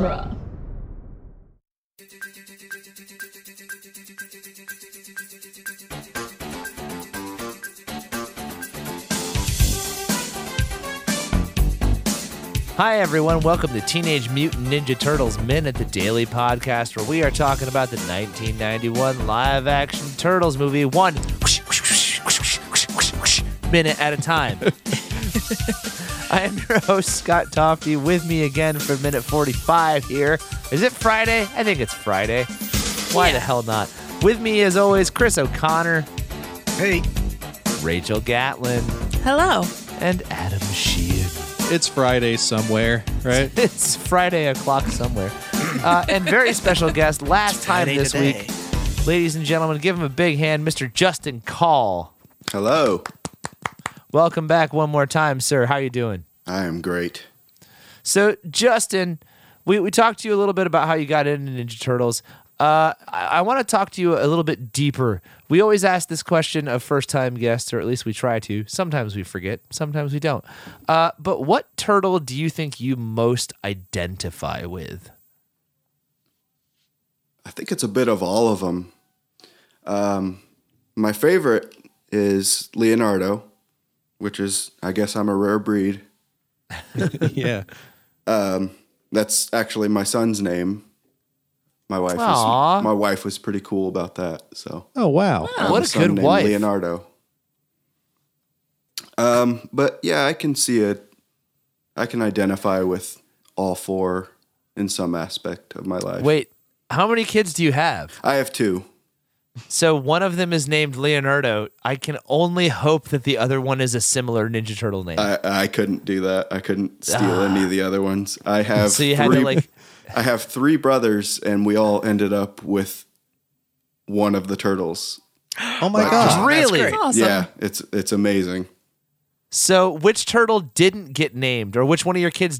genre. Hi, everyone. Welcome to Teenage Mutant Ninja Turtles Minute, the daily podcast where we are talking about the 1991 live-action Turtles movie, one minute at a time. I am your host, Scott Tofty, with me again for minute 45 here. Is it Friday? I think it's Friday. Why the hell not? With me, as always, Chris O'Connor. Hey. Rachel Gatlin. Hello. And Adam Sheehan. It's Friday somewhere, right? It's Friday o'clock somewhere. And very special guest, last time this week, ladies and gentlemen, give him a big hand, Mr. Justin Call. Hello. Welcome back one more time, sir. How are you doing? I am great. So, Justin, we talked to you a little bit about how you got into Ninja Turtles. I want to talk to you a little bit deeper. We always ask this question of first-time guests, or at least we try to. Sometimes we forget. Sometimes we don't. But what turtle do you think you most identify with? I think it's a bit of all of them. My favorite is Leonardo, which is, I guess I'm a rare breed. Yeah. That's actually my son's name. My wife was pretty cool about that. So. Oh wow! Wow, what a good wife, Leonardo. But yeah, I can see it. I can identify with all four in some aspect of my life. Wait, how many kids do you have? I have two. So one of them is named Leonardo. I can only hope that the other one is a similar Ninja Turtle name. I couldn't do that. I couldn't steal any of the other ones. I have. So you had to like. I have three brothers, and we all ended up with one of the turtles. Oh my gosh! Really? That's awesome. Yeah, it's amazing. So, which turtle didn't get named, or which one of your kids?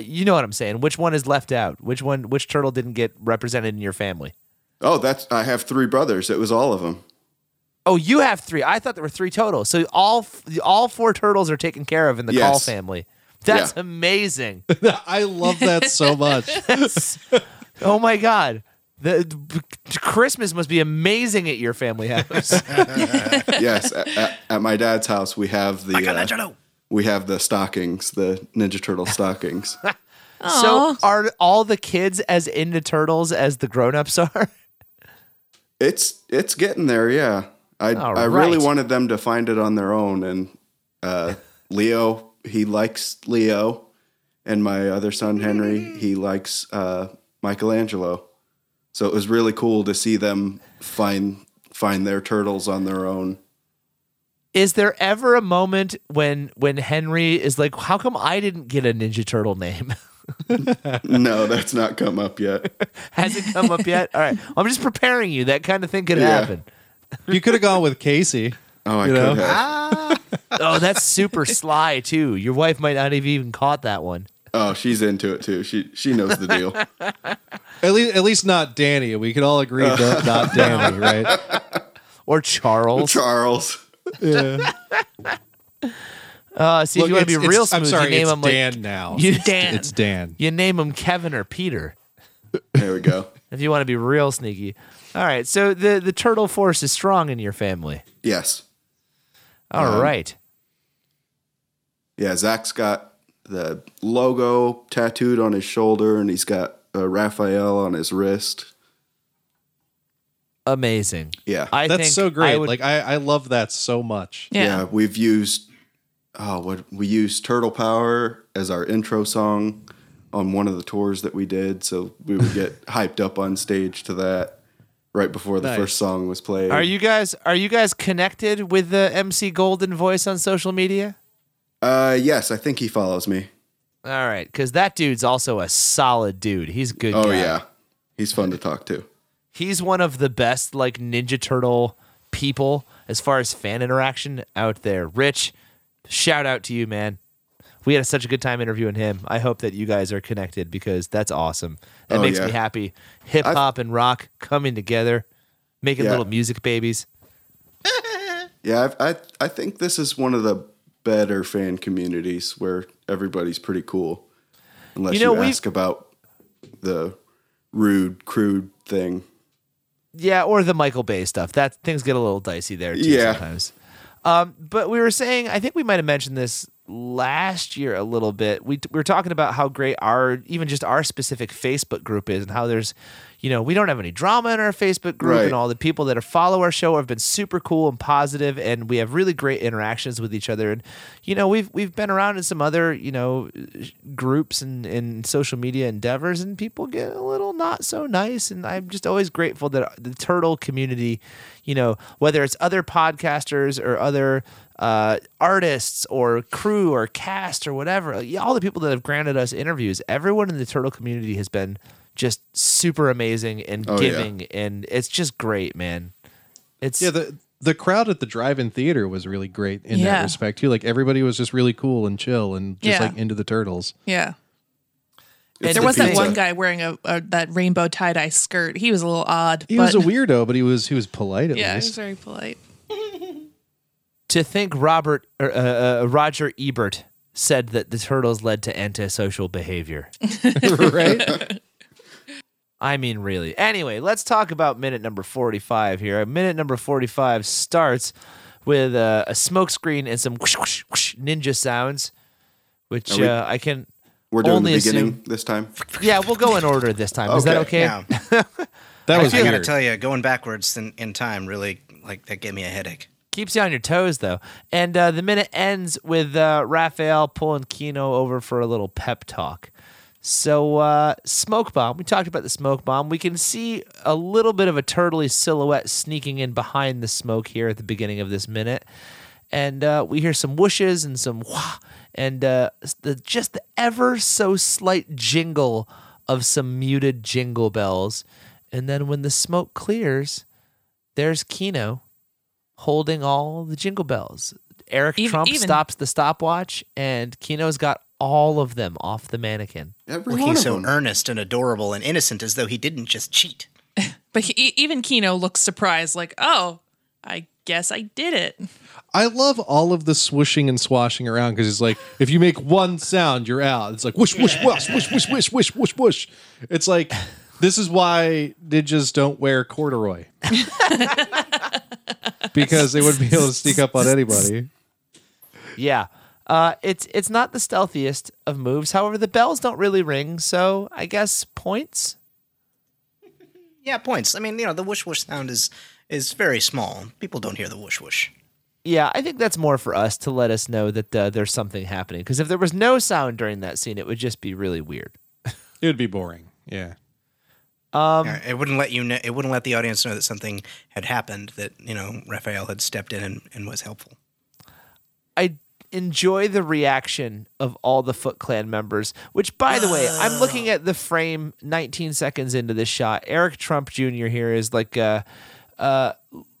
You know what I'm saying? Which one is left out? Which one? Which turtle didn't get represented in your family? Oh, I have three brothers. It was all of them. Oh, you have three. I thought there were three total. So all four turtles are taken care of in the Call family. That's amazing. I love that so much. Oh, my God. Christmas must be amazing at your family house. Yes. At my dad's house, we have the stockings, the Ninja Turtle stockings. So are all the kids as into turtles as the grown-ups are? It's getting there, yeah. I really wanted them to find it on their own, and Leo... He likes Leo, and my other son, Henry, he likes Michelangelo. So it was really cool to see them find their turtles on their own. Is there ever a moment when Henry is like, how come I didn't get a Ninja Turtle name? No, that's not come up yet. Has it come up yet? All right. I'm just preparing you. That kind of thing could happen. You could have gone with Casey. Oh, I could have. Oh, that's super sly, too. Your wife might not have even caught that one. Oh, she's into it, too. She knows the deal. At least not Danny. We can all agree not Danny, right? Or Charles. Yeah. See, look, if you want to be real smooth, you name him Dan now. It's Dan. You name him Kevin or Peter. There we go. If you want to be real sneaky. All right, so the turtle force is strong in your family. Yes. All right. Yeah, Zach's got the logo tattooed on his shoulder, and he's got Raphael on his wrist. Amazing. Yeah. That's so great. I love that so much. Yeah, we've used Turtle Power as our intro song on one of the tours that we did, so we would get hyped up on stage to that. Right before the first song was played. Are you guys connected with the MC Golden Voice on social media? Yes, I think he follows me. All right, because that dude's also a solid dude. He's a good guy. Oh yeah, he's fun to talk to. He's one of the best Ninja Turtle people as far as fan interaction out there. Rich, shout out to you, man. We had such a good time interviewing him. I hope that you guys are connected because that's awesome. That makes me happy. Hip hop and rock coming together, making little music babies. Yeah, I think this is one of the better fan communities where everybody's pretty cool. Unless you ask about the rude, crude thing. Yeah, or the Michael Bay stuff. That things get a little dicey there too sometimes. But we were saying, I think we might have mentioned this last year a little bit. We were talking about how great our specific Facebook group is, and how there's, we don't have any drama in our Facebook group, right, and all the people that follow our show have been super cool and positive, and we have really great interactions with each other. And we've been around in some other groups and social media endeavors, and people get a little not so nice. And I'm just always grateful that the Turtle community, whether it's other podcasters or other artists or crew or cast or whatever, all the people that have granted us interviews, everyone in the Turtle community has been just super amazing and giving, and it's just great, man. It's the crowd at the drive-in theater was really great in that respect too. Like, everybody was just really cool and chill and just like into the Turtles. Yeah. And there was that one guy wearing that rainbow tie-dye skirt. He was a little odd. He was a weirdo, but he was polite at least. Yeah, he was very polite. To think Roger Ebert said that the Turtles led to antisocial behavior. Right? I mean, really. Anyway, let's talk about minute number 45 here. Minute number 45 starts with a smoke screen and some whoosh, whoosh, whoosh ninja sounds, which I can only assume. We're doing the beginning this time? Yeah, we'll go in order this time. Okay. Is that okay? Yeah. That was weird. I gotta tell you, going backwards in time really, that gave me a headache. Keeps you on your toes, though. And the minute ends with Raphael pulling Kino over for a little pep talk. So, smoke bomb. We talked about the smoke bomb. We can see a little bit of a turtley silhouette sneaking in behind the smoke here at the beginning of this minute. And we hear some whooshes and some wah, and just the ever so slight jingle of some muted jingle bells. And then when the smoke clears, there's Kino holding all the jingle bells. Eric Trump stops the stopwatch, and Kino's got all of them off the mannequin. He's so earnest and adorable and innocent, as though he didn't just cheat. But even Kino looks surprised, like, oh, I guess I did it. I love all of the swooshing and swashing around, because it's like, if you make one sound, you're out. It's like, whoosh, whoosh, whoosh, whoosh, whoosh, whoosh, whoosh, whoosh, whoosh. It's like, this is why ninjas don't wear corduroy. Because they wouldn't be able to sneak up on anybody. Yeah. It's not the stealthiest of moves. However, the bells don't really ring, so I guess points? Yeah, points. I mean, the whoosh-whoosh sound is very small. People don't hear the whoosh-whoosh. Yeah, I think that's more for us to let us know that there's something happening. Because if there was no sound during that scene, it would just be really weird. It would be boring, yeah. It wouldn't let you know. It wouldn't let the audience know that something had happened. That Raphael had stepped in and was helpful. I enjoy the reaction of all the Foot Clan members. Which, by the way, I'm looking at the frame 19 seconds into this shot. Eric Trump Jr. here is like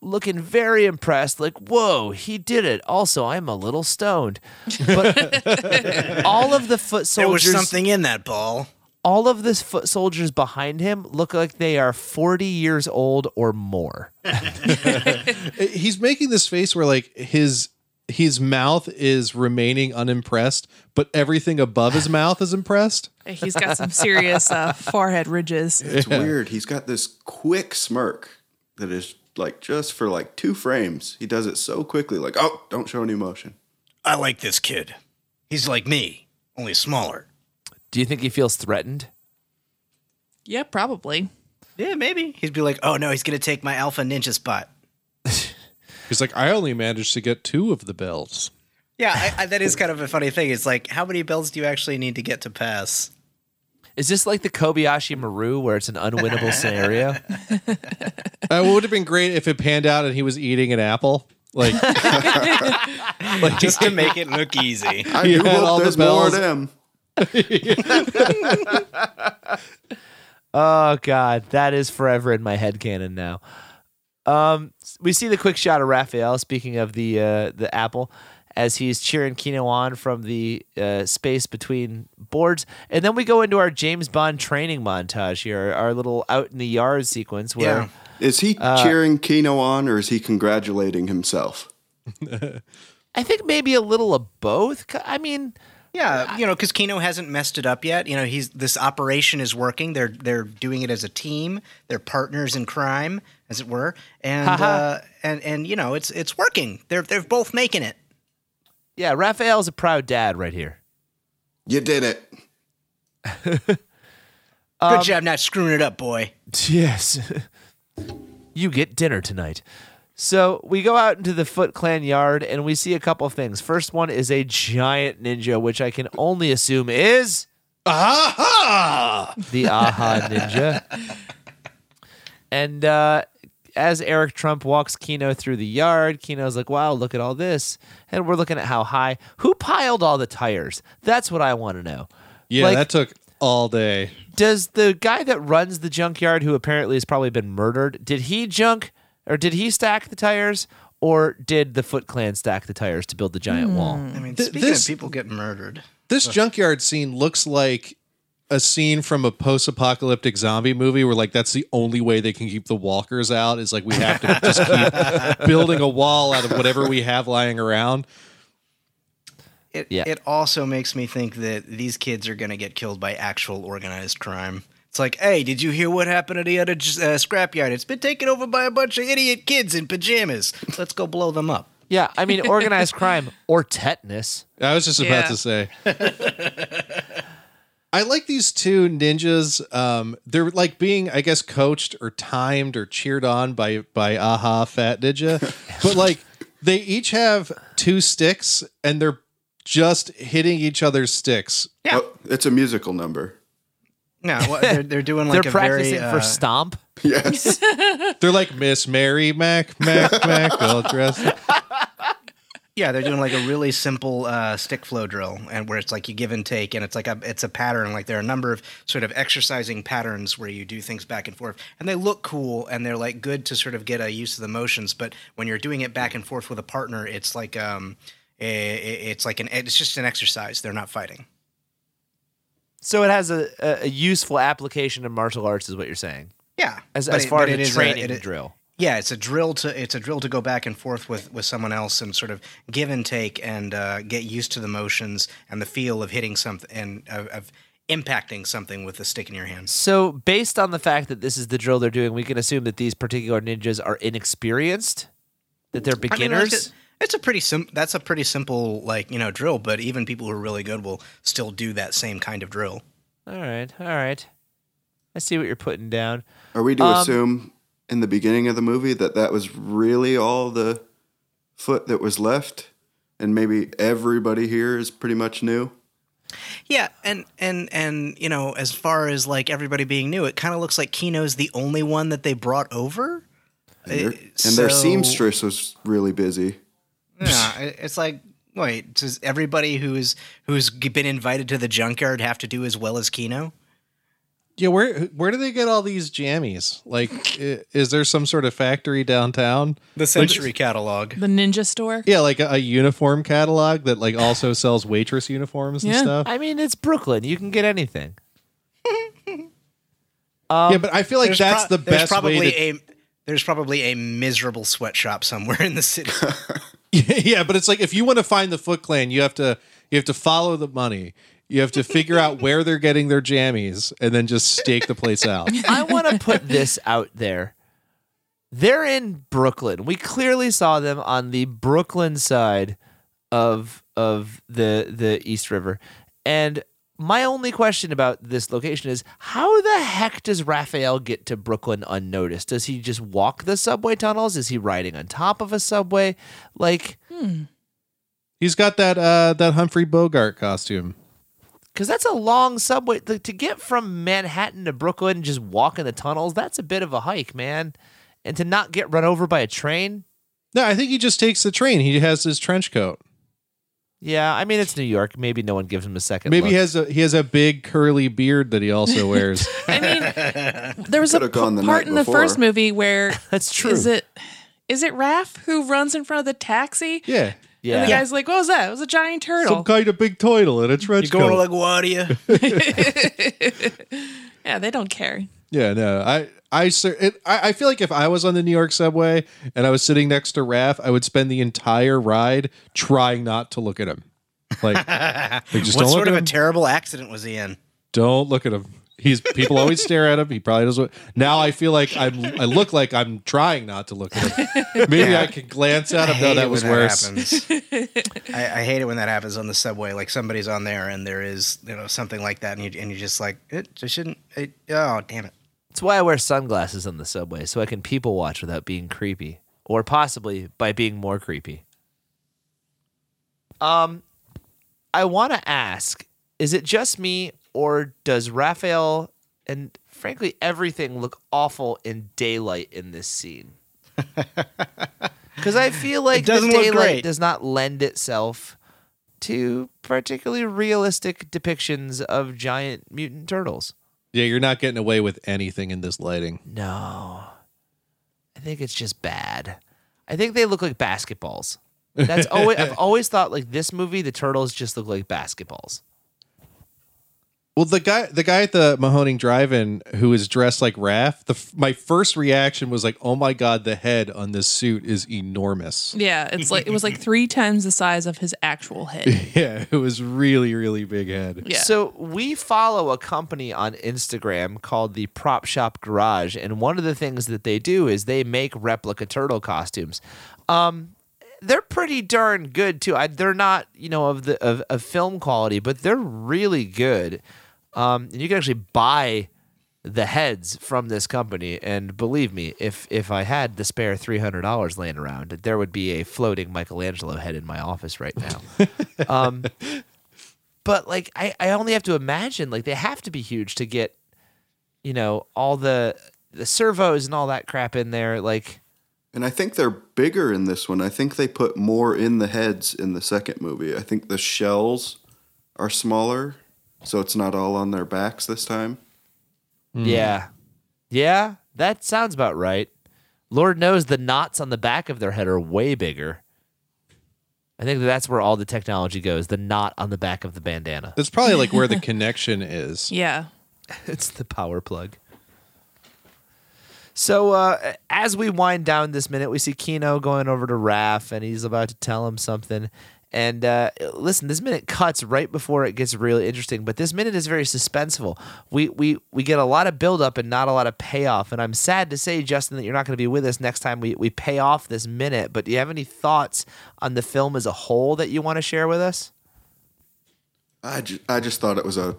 looking very impressed. Like, whoa, he did it. Also, I'm a little stoned. But all of the foot soldiers. There was something in that ball. All of the foot soldiers behind him look like they are 40 years old or more. He's making this face where, like, his mouth is remaining unimpressed, but everything above his mouth is impressed. He's got some serious forehead ridges. It's weird. He's got this quick smirk that is, like, just for, like, 2 frames. He does it so quickly, like, oh, don't show any emotion. I like this kid. He's like me, only smaller. Do you think he feels threatened? Yeah, probably. Yeah, maybe. He'd be like, oh, no, he's going to take my alpha ninja spot. He's like, I only managed to get 2 of the bells. Yeah, that is kind of a funny thing. It's like, how many bells do you actually need to get to pass? Is this like the Kobayashi Maru where it's an unwinnable scenario? It would have been great if it panned out and he was eating an apple. Like, like just to make it look easy. I do hope there's more of them. Oh God, that is forever in my headcanon now. We see the quick shot of Raphael, speaking of the apple, as he's cheering Kino on from the space between boards, and then we go into our James Bond training montage here, our little out in the yard sequence where is he cheering Kino on, or is he congratulating himself? I think maybe a little of both. I mean, Yeah, you know, because Kino hasn't messed it up yet. You know, he's this operation is working. They're doing it as a team. They're partners in crime, as it were. And and you know, it's working. They're both making it. Yeah, Raphael's a proud dad right here. You did it. Good job not screwing it up, boy. Yes. You get dinner tonight. So we go out into the Foot Clan yard, and we see a couple of things. First one is a giant ninja, which I can only assume is... Aha! The Aha Ninja. And as Eric Trump walks Kino through the yard, Kino's like, wow, look at all this. And we're looking at how high. Who piled all the tires? That's what I want to know. Yeah, like, that took all day. Does the guy that runs the junkyard, who apparently has probably been murdered, did he junk... Or did he stack the tires, or did the Foot Clan stack the tires to build the giant wall? I mean, speaking of people getting murdered. This junkyard scene looks like a scene from a post-apocalyptic zombie movie where, like, that's the only way they can keep the walkers out is, like, we have to just keep building a wall out of whatever we have lying around. It also makes me think that these kids are going to get killed by actual organized crime. It's like, hey, did you hear what happened at the other scrapyard? It's been taken over by a bunch of idiot kids in pajamas. Let's go blow them up. Yeah, I mean, organized crime or tetanus. I was just about to say. I like these two ninjas. They're like being, I guess, coached or timed or cheered on by Aha Fat Ninja. But like, they each have two sticks, and they're just hitting each other's sticks. Yeah, oh, it's a musical number. No, they're doing like they're practicing for stomp. Yes, they're like Miss Mary Mac, all dressed. Yeah, they're doing like a really simple stick flow drill, and where it's like you give and take, and it's like it's a pattern. Like there are a number of sort of exercising patterns where you do things back and forth, and they look cool, and they're like good to sort of get a use of the motions. But when you're doing it back and forth with a partner, it's like it's just an exercise. They're not fighting. So it has a useful application in martial arts, is what you're saying. Yeah, as far as a training drill. Yeah, it's a drill to go back and forth with someone else and sort of give and take and get used to the motions and the feel of hitting something and of impacting something with a stick in your hand. So based on the fact that this is the drill they're doing, we can assume that these particular ninjas are inexperienced, that they're beginners. I mean, that's a pretty simple, like, you know, drill, but even people who are really good will still do that same kind of drill. All right. I see what you're putting down. Are we to assume in the beginning of the movie that was really all the Foot that was left, and maybe everybody here is pretty much new? Yeah, and you know, as far as like everybody being new, it kind of looks like Kino's the only one that they brought over. Their seamstress was really busy. Yeah, it's like, wait, does everybody who's been invited to the junkyard have to do as well as Kino? Yeah, where do they get all these jammies? Like, is there some sort of factory downtown? The Century catalog. The ninja store? Yeah, like a uniform catalog that like also sells waitress uniforms and stuff. I mean, it's Brooklyn. You can get anything. Yeah, but I feel like that's the best way to... There's probably a miserable sweatshop somewhere in the city. Yeah, but it's like if you want to find the Foot Clan, you have to follow the money. You have to figure out where they're getting their jammies and then just stake the place out. I want to put this out there. They're in Brooklyn. We clearly saw them on the Brooklyn side of the East River. And my only question about this location is, how the heck does Raphael get to Brooklyn unnoticed? Does he just walk the subway tunnels? Is he riding on top of a subway? Like, he's got that Humphrey Bogart costume. Because that's a long subway. To get from Manhattan to Brooklyn, just walking the tunnels, that's a bit of a hike, man. And to not get run over by a train? No, I think he just takes the train. He has his trench coat. Yeah, I mean, it's New York. Maybe no one gives him a second look. Maybe he has a big curly beard that he also wears. I mean, there was a part in the first movie where that's true. Is it Raph who runs in front of the taxi? Yeah. Yeah. And the guy's like, what was that? It was a giant turtle. Some kind of big turtle and a trench coat. You going to LaGuardia? Yeah, they don't care. Yeah, no. I feel like if I was on the New York subway and I was sitting next to Raph, I would spend the entire ride trying not to look at him. Like just what don't look sort at of him. A terrible accident was he in? Don't look at him. He's people always stare at him. He probably doesn't. Now I feel like I look like I'm trying not to look at him. Maybe I could glance at him. No, that was worse. I hate it when that happens on the subway. Like somebody's on there and there is, you know, something like that, and you just like it. I shouldn't. Oh, damn it. That's why I wear sunglasses on the subway, so I can people watch without being creepy, or possibly by being more creepy. I want to ask: is it just me? Or does Raphael and, frankly, everything look awful in daylight in this scene? Because I feel like the daylight does not lend itself to particularly realistic depictions of giant mutant turtles. Yeah, you're not getting away with anything in this lighting. No. I think it's just bad. I think they look like basketballs. That's always, I've always thought, like, this movie, the turtles just look like basketballs. Well, the guy at the Mahoning Drive-In who is dressed like Raph, my first reaction was like, oh my God, the head on this suit is enormous. Yeah, it's like it was like 3 times the size of his actual head. Yeah, it was really, really big head. Yeah. So we follow a company on Instagram called the Prop Shop Garage, and one of the things that they do is they make replica turtle costumes. They're pretty darn good too. They're not, you know, of film quality, but they're really good. And you can actually buy the heads from this company. And believe me, if I had the spare $300 laying around, there would be a floating Michelangelo head in my office right now. But like, I only have to imagine, like, they have to be huge to get, you know, all the servos and all that crap in there, like. And I think they're bigger in this one. I think they put more in the heads in the second movie. I think the shells are smaller, so it's not all on their backs this time. Mm. Yeah, that sounds about right. Lord knows the knots on the back of their head are way bigger. I think that's where all the technology goes, the knot on the back of the bandana. It's probably like where the connection is. Yeah. It's the power plug. So as we wind down this minute, we see Kino going over to Raph, and he's about to tell him something. And listen, this minute cuts right before it gets really interesting, but this minute is very suspenseful. We get a lot of buildup and not a lot of payoff, and I'm sad to say, Justin, that you're not going to be with us next time we pay off this minute, but do you have any thoughts on the film as a whole that you want to share with us? I just thought it was a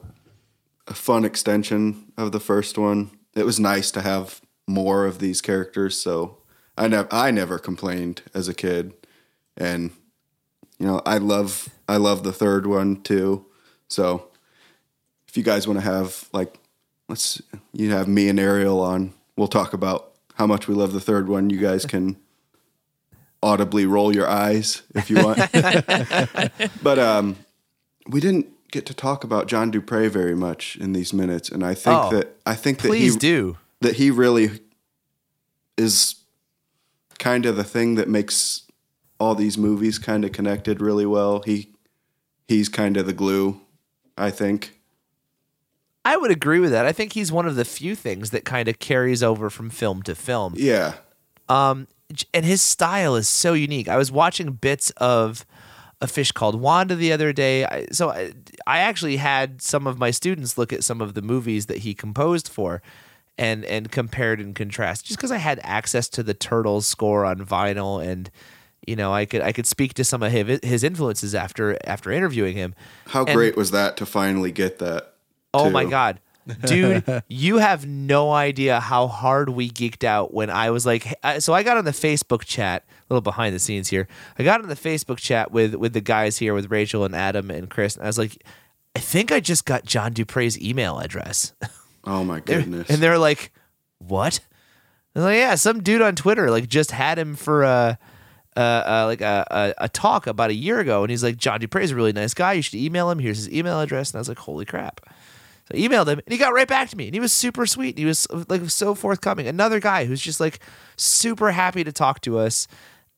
fun extension of the first one. It was nice to have more of these characters, so I never complained as a kid, and you know I love the third one too. So if you guys want to have have me and Ariel on, we'll talk about how much we love the third one. You guys can audibly roll your eyes if you want. But we didn't get to talk about John Du Prez very much in these minutes, and I think that he really is kind of the thing that makes all these movies kind of connected really well. He's kind of the glue, I think. I would agree with that. I think he's one of the few things that kind of carries over from film to film. Yeah. And his style is so unique. I was watching bits of A Fish Called Wanda the other day. I actually had some of my students look at some of the movies that he composed for, and compared and contrast, just because I had access to the Turtles score on vinyl, and you know I could speak to some of his influences after interviewing him. How great was that to finally get that? Oh my God, dude, you have no idea how hard we geeked out when I was like, so I got on the Facebook chat, a little behind the scenes here. I got on the Facebook chat with the guys here, with Rachel and Adam and Chris, and I was like, I think I just got John Du Prez's email address. Oh my goodness! And they're like, "What?" They're like, "Yeah, some dude on Twitter like just had him for a talk about a year ago, and he's like, John Du Prez is a really nice guy. You should email him. Here's his email address." And I was like, "Holy crap!" So I emailed him, and he got right back to me, and he was super sweet. And he was like so forthcoming. Another guy who's just like super happy to talk to us,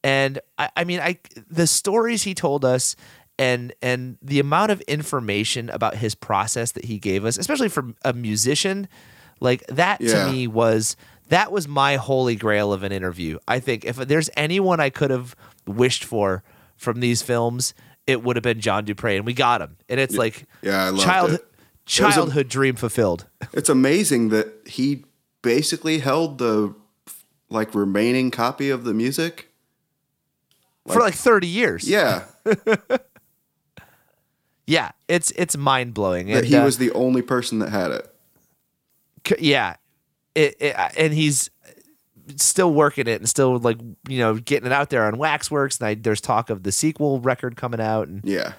and I mean, the stories he told us. And the amount of information about his process that he gave us, especially for a musician, like that to me was my holy grail of an interview. I think if there's anyone I could have wished for from these films, it would have been John Du Prez, and we got him. And it's like, yeah, I loved it. Childhood dream fulfilled. It's amazing that he basically held the like remaining copy of the music for like 30 years. Yeah. Yeah, it's mind blowing. That he was the only person that had it. Yeah, and he's still working it and still like getting it out there on Waxworks. And there's talk of the sequel record coming out. And yeah,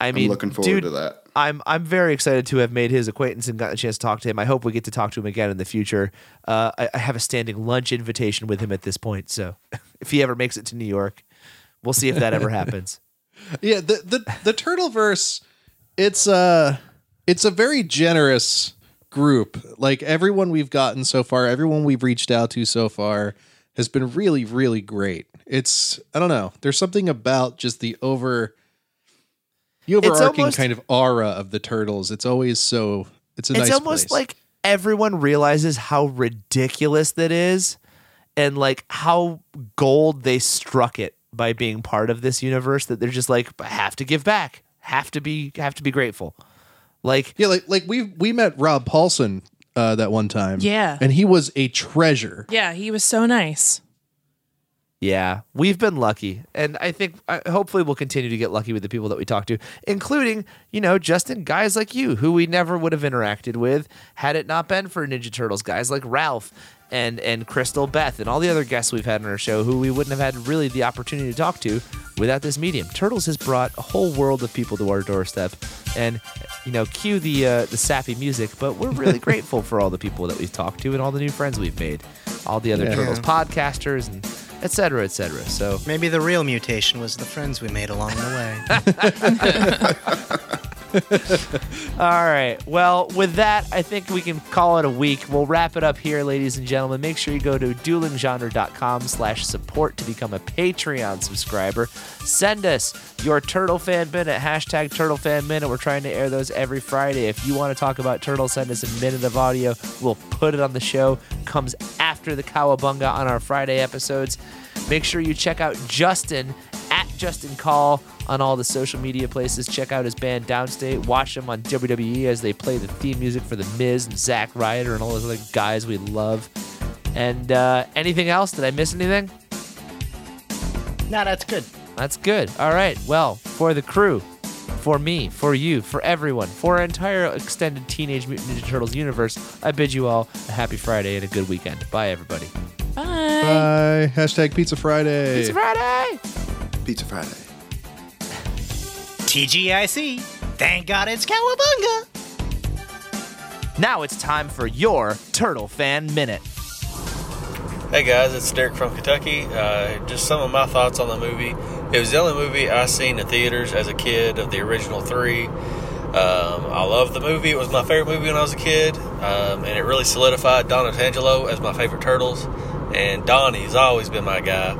I mean, I'm looking forward to that. I'm very excited to have made his acquaintance and gotten a chance to talk to him. I hope we get to talk to him again in the future. I have a standing lunch invitation with him at this point. So if he ever makes it to New York, we'll see if that ever happens. Yeah, the Turtleverse, it's a very generous group. Like everyone we've gotten so far, everyone we've reached out to so far has been really, really great. It's, I don't know. There's something about just the overarching kind of aura of the Turtles. It's always so, it's nice almost place. Like everyone realizes how ridiculous that is and like how gold they struck it by being part of this universe, that they're just like, I have to give back, have to be grateful. Like, yeah, like we met Rob Paulson that one time. Yeah. And he was a treasure. Yeah. He was so nice. Yeah. We've been lucky. And I think hopefully we'll continue to get lucky with the people that we talk to, including, Justin, guys like you, who we never would have interacted with had it not been for Ninja Turtles, guys like Ralph and Crystal Beth and all the other guests we've had on our show who we wouldn't have had really the opportunity to talk to without this medium. Turtles has brought a whole world of people to our doorstep, and cue the sappy music, but we're really grateful for all the people that we've talked to and all the new friends we've made, all the other Turtles podcasters and et cetera, et cetera. So maybe the real mutation was the friends we made along the way. All right. Well, with that, I think we can call it a week. We'll wrap it up here, ladies and gentlemen. Make sure you go to duelinggenre.com/support to become a Patreon subscriber. Send us your Turtle Fan Minute, #TurtleFanMinute. We're trying to air those every Friday. If you want to talk about Turtles, send us a minute of audio. We'll put it on the show. Comes after the Cowabunga on our Friday episodes. Make sure you check out Justin at Justin Call on all the social media places. Check out his band Downstate. Watch him on WWE as they play the theme music for The Miz and Zack Ryder and all those other guys we love. And anything else? Did I miss anything? No, that's good. That's good. All right. Well, for the crew, for me, for you, for everyone, for our entire extended Teenage Mutant Ninja Turtles universe, I bid you all a happy Friday and a good weekend. Bye, everybody. Bye. Bye. #PizzaFriday. Pizza Friday. Pizza Friday. TGIC. Thank God it's Cowabunga. Now it's time for your Turtle Fan Minute. Hey guys, it's Derek from Kentucky. Just some of my thoughts on the movie. It was the only movie I seen in theaters as a kid of the original three. I loved the movie. It was my favorite movie when I was a kid. And it really solidified Donatello as my favorite Turtles. And Donnie's always been my guy.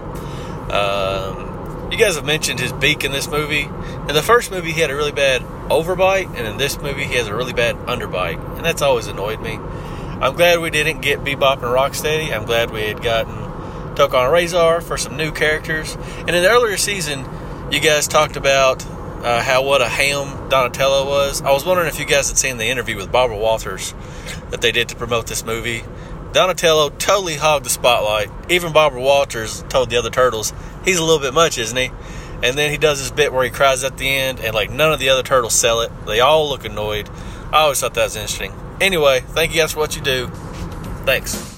You guys have mentioned his beak in this movie. In the first movie, he had a really bad overbite, and in this movie, he has a really bad underbite, and that's always annoyed me. I'm glad we didn't get Bebop and Rocksteady. I'm glad we had gotten Tokka and Rahzar for some new characters. And in the earlier season, you guys talked about what a ham Donatello was. I was wondering if you guys had seen the interview with Barbara Walters that they did to promote this movie. Donatello totally hogged the spotlight. Even Barbara Walters told the other Turtles, he's a little bit much, isn't he? And then he does this bit where he cries at the end, and like none of the other Turtles sell it. They all look annoyed. I always thought that was interesting. Anyway, thank you guys for what you do. Thanks.